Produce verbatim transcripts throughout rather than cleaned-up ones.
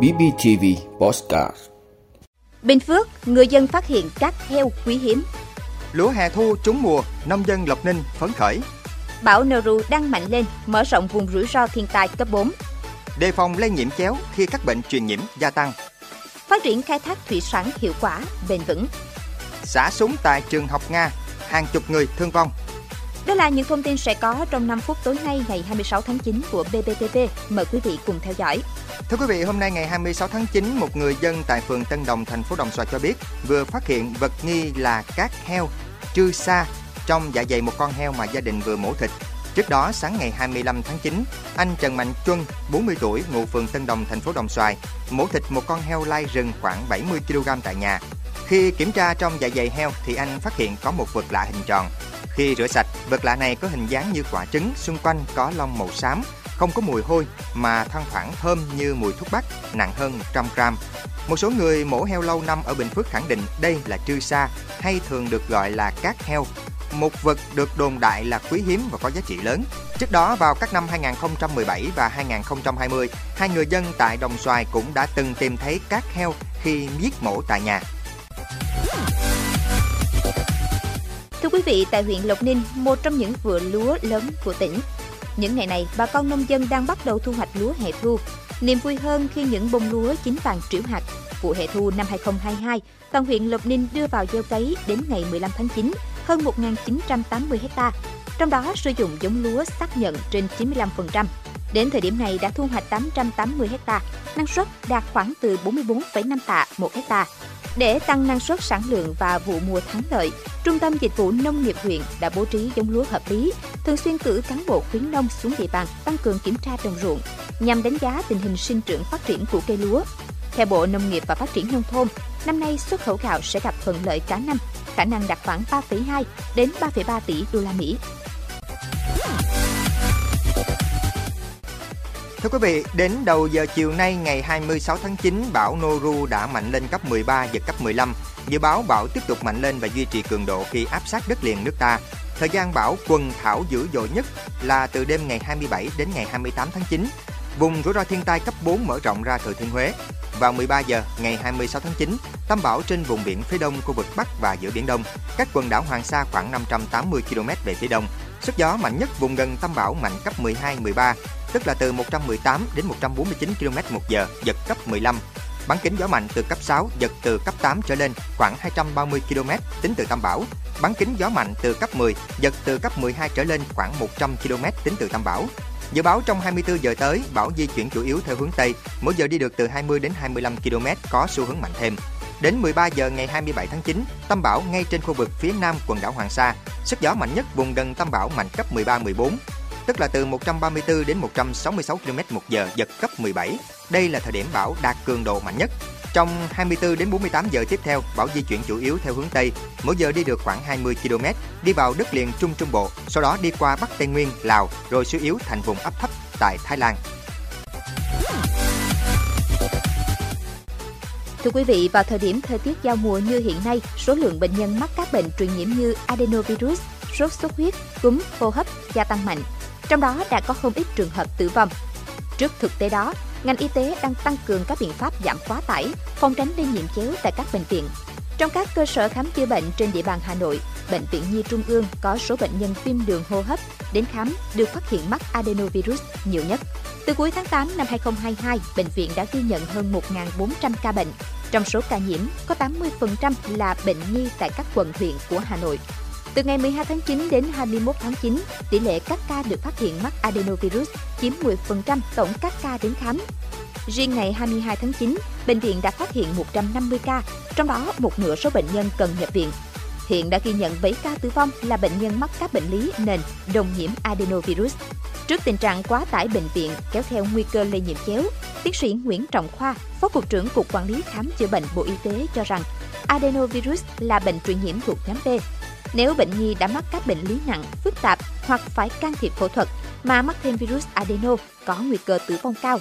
bê bê tê vê Podcast. Bình Phước, người dân phát hiện các heo quý hiếm. Lúa hè thu trúng mùa, nông dân Lộc Ninh phấn khởi. Bão Noru đang mạnh lên, mở rộng vùng rủi ro thiên tai cấp bốn. Đề phòng lây nhiễm chéo khi các bệnh truyền nhiễm gia tăng. Phát triển khai thác thủy sản hiệu quả, bền vững. Xả súng tại trường học Nga, hàng chục người thương vong. Đó là những thông tin sẽ có trong năm phút tối nay ngày hai mươi sáu tháng chín của bê bê tê vê. Mời quý vị cùng theo dõi. Thưa quý vị, hôm nay ngày hai mươi sáu tháng chín, một người dân tại phường Tân Đồng, thành phố Đồng Xoài cho biết vừa phát hiện vật nghi là các heo trư sa trong dạ dày một con heo mà gia đình vừa mổ thịt. Trước đó, sáng ngày hai mươi lăm tháng chín, anh Trần Mạnh Chuân, bốn mươi tuổi, ngụ phường Tân Đồng, thành phố Đồng Xoài, mổ thịt một con heo lai rừng khoảng bảy mươi ki lô gam tại nhà. Khi kiểm tra trong dạ dày heo thì anh phát hiện có một vật lạ hình tròn. Khi rửa sạch, vật lạ này có hình dáng như quả trứng, xung quanh có lông màu xám, không có mùi hôi mà thoang thoảng thơm như mùi thuốc bắc, nặng hơn một trăm gam. Một số người mổ heo lâu năm ở Bình Phước khẳng định đây là trư sa, hay thường được gọi là cát heo, một vật được đồn đại là quý hiếm và có giá trị lớn. Trước đó, vào các năm hai không một bảy và hai không hai không, hai người dân tại Đồng Xoài cũng đã từng tìm thấy cát heo khi giết mổ tại nhà. Thưa quý vị, tại huyện Lộc Ninh, một trong những vườn lúa lớn của tỉnh, những ngày này, bà con nông dân đang bắt đầu thu hoạch lúa hè thu. Niềm vui hơn khi những bông lúa chín vàng trĩu hạt. Vụ hè thu năm hai không hai hai, toàn huyện Lộc Ninh đưa vào gieo cấy đến ngày mười lăm tháng chín, hơn một nghìn chín trăm tám mươi héc ta. Trong đó, sử dụng giống lúa xác nhận trên chín mươi lăm phần trăm. Đến thời điểm này đã thu hoạch tám trăm tám mươi héc ta, năng suất đạt khoảng từ bốn mươi bốn phẩy năm tạ một héc ta. Để tăng năng suất sản lượng và vụ mùa thắng lợi, Trung tâm Dịch vụ Nông nghiệp huyện đã bố trí giống lúa hợp lý, thường xuyên cử cán bộ khuyến nông xuống địa bàn tăng cường kiểm tra đồng ruộng, nhằm đánh giá tình hình sinh trưởng phát triển của cây lúa. Theo Bộ Nông nghiệp và Phát triển Nông thôn, năm nay xuất khẩu gạo sẽ gặp thuận lợi cả năm, khả năng đạt khoảng ba phẩy hai đến ba phẩy ba tỷ đô la Mỹ. Thưa quý vị, đến đầu giờ chiều nay ngày hai mươi sáu tháng chín, bão Noru đã mạnh lên cấp mười ba, giật cấp mười lăm. Dự báo bão tiếp tục mạnh lên và duy trì cường độ khi áp sát đất liền nước ta. Thời gian bão quần thảo dữ dội nhất là từ đêm ngày hai mươi bảy đến ngày hai mươi tám tháng chín. Vùng rủi ro thiên tai cấp bốn mở rộng ra Thừa Thiên Huế. Vào mười ba giờ ngày hai mươi sáu tháng chín, tâm bão trên vùng biển phía đông khu vực Bắc và giữa Biển Đông, cách quần đảo Hoàng Sa khoảng năm trăm tám mươi ki lô mét về phía đông. Sức gió mạnh nhất vùng gần tâm bão mạnh cấp mười hai mười ba, tức là từ một trăm mười tám đến một trăm bốn mươi chín ki lô mét một giờ, giật cấp mười lăm. Bán kính gió mạnh từ cấp sáu, giật từ cấp tám trở lên, khoảng hai trăm ba mươi ki lô mét tính từ tâm bão. Bán kính gió mạnh từ cấp mười, giật từ cấp mười hai trở lên, khoảng một trăm ki lô mét tính từ tâm bão. Dự báo trong hai mươi bốn giờ tới, bão di chuyển chủ yếu theo hướng Tây, mỗi giờ đi được từ hai mươi đến hai mươi lăm ki lô mét, có xu hướng mạnh thêm. Đến mười ba giờ ngày hai mươi bảy tháng chín, tâm bão ngay trên khu vực phía nam quần đảo Hoàng Sa, sức gió mạnh nhất vùng gần tâm bão mạnh cấp mười ba mười bốn, tức là từ một trăm ba mươi tư đến một trăm sáu mươi sáu ki lô mét một giờ, giật cấp mười bảy. Đây là thời điểm bão đạt cường độ mạnh nhất. Trong hai mươi bốn đến bốn mươi tám giờ tiếp theo, bão di chuyển chủ yếu theo hướng Tây, mỗi giờ đi được khoảng hai mươi ki lô mét, đi vào đất liền Trung Trung Bộ, sau đó đi qua Bắc Tây Nguyên, Lào, rồi suy yếu thành vùng áp thấp tại Thái Lan. Thưa quý vị, vào thời điểm thời tiết giao mùa như hiện nay, số lượng bệnh nhân mắc các bệnh truyền nhiễm như adenovirus, sốt xuất huyết, cúm, hô hấp gia tăng mạnh. Trong đó đã có không ít trường hợp tử vong. Trước thực tế đó, ngành y tế đang tăng cường các biện pháp giảm quá tải, phòng tránh lây nhiễm chéo tại các bệnh viện. Trong các cơ sở khám chữa bệnh trên địa bàn Hà Nội, Bệnh viện Nhi Trung ương có số bệnh nhân viêm đường hô hấp đến khám được phát hiện mắc adenovirus nhiều nhất. Từ cuối tháng tám năm hai không hai hai, bệnh viện đã ghi nhận hơn một nghìn bốn trăm ca bệnh. Trong số ca nhiễm, có tám mươi phần trăm là bệnh nhi tại các quận huyện của Hà Nội. Từ ngày mười hai tháng chín đến hai mươi mốt tháng chín, tỷ lệ các ca được phát hiện mắc adenovirus chiếm mười phần trăm tổng các ca đến khám. Riêng ngày hai mươi hai tháng chín, bệnh viện đã phát hiện một trăm năm mươi ca, trong đó một nửa số bệnh nhân cần nhập viện. Hiện đã ghi nhận bảy ca tử vong là bệnh nhân mắc các bệnh lý nền đồng nhiễm adenovirus. Trước tình trạng quá tải bệnh viện kéo theo nguy cơ lây nhiễm chéo, Tiến sĩ Nguyễn Trọng Khoa, Phó Cục trưởng Cục Quản lý Khám chữa bệnh Bộ Y tế cho rằng adenovirus là bệnh truyền nhiễm thuộc nhóm B. Nếu bệnh nhi đã mắc các bệnh lý nặng, phức tạp hoặc phải can thiệp phẫu thuật mà mắc thêm virus adeno có nguy cơ tử vong cao.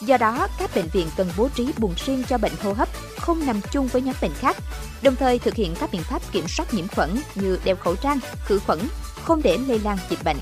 Do đó, các bệnh viện cần bố trí buồng riêng cho bệnh hô hấp, không nằm chung với nhóm bệnh khác, đồng thời thực hiện các biện pháp kiểm soát nhiễm khuẩn như đeo khẩu trang, khử khuẩn, không để lây lan dịch bệnh.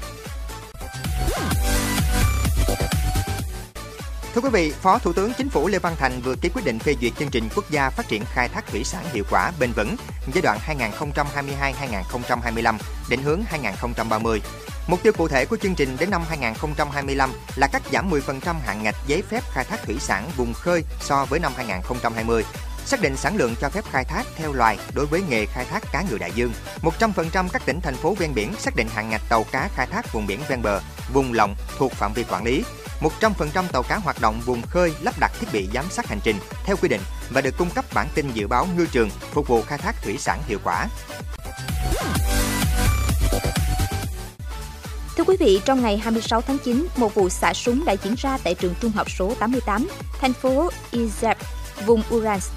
Thưa quý vị, Phó Thủ tướng Chính phủ Lê Văn Thành vừa ký quyết định phê duyệt chương trình quốc gia phát triển khai thác thủy sản hiệu quả bền vững giai đoạn hai nghìn không trăm hai mươi hai đến hai nghìn không trăm hai mươi lăm, định hướng hai nghìn không trăm ba mươi. Mục tiêu cụ thể của chương trình đến năm hai nghìn không trăm hai mươi lăm là cắt giảm mười phần trăm hạn ngạch giấy phép khai thác thủy sản vùng khơi so với năm hai nghìn không trăm hai mươi. Xác định sản lượng cho phép khai thác theo loài đối với nghề khai thác cá ngừ đại dương. một trăm phần trăm các tỉnh, thành phố ven biển xác định hạn ngạch tàu cá khai thác vùng biển ven bờ, vùng lộng thuộc phạm vi quản lý. một trăm phần trăm tàu cá hoạt động vùng khơi lắp đặt thiết bị giám sát hành trình theo quy định và được cung cấp bản tin dự báo ngư trường phục vụ khai thác thủy sản hiệu quả. Thưa quý vị, trong ngày hai mươi sáu tháng chín, một vụ xả súng đã diễn ra tại trường trung học số tám mươi tám, thành phố Izeb, vùng Uransk.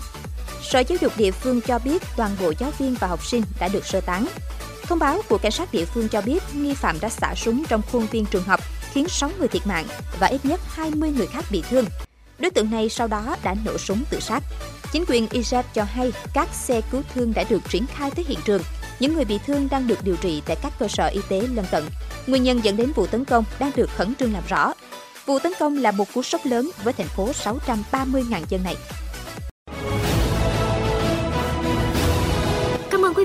Sở Giáo dục địa phương cho biết toàn bộ giáo viên và học sinh đã được sơ tán. Thông báo của cảnh sát địa phương cho biết nghi phạm đã xả súng trong khuôn viên trường học, khiến sáu người thiệt mạng và ít nhất hai mươi người khác bị thương. Đối tượng này sau đó đã nổ súng tự sát. Chính quyền Izeb cho hay các xe cứu thương đã được triển khai tới hiện trường. Những người bị thương đang được điều trị tại các cơ sở y tế lân cận. Nguyên nhân dẫn đến vụ tấn công đang được khẩn trương làm rõ. Vụ tấn công là một cú sốc lớn với thành phố sáu trăm ba mươi nghìn dân này. Cảm ơn quý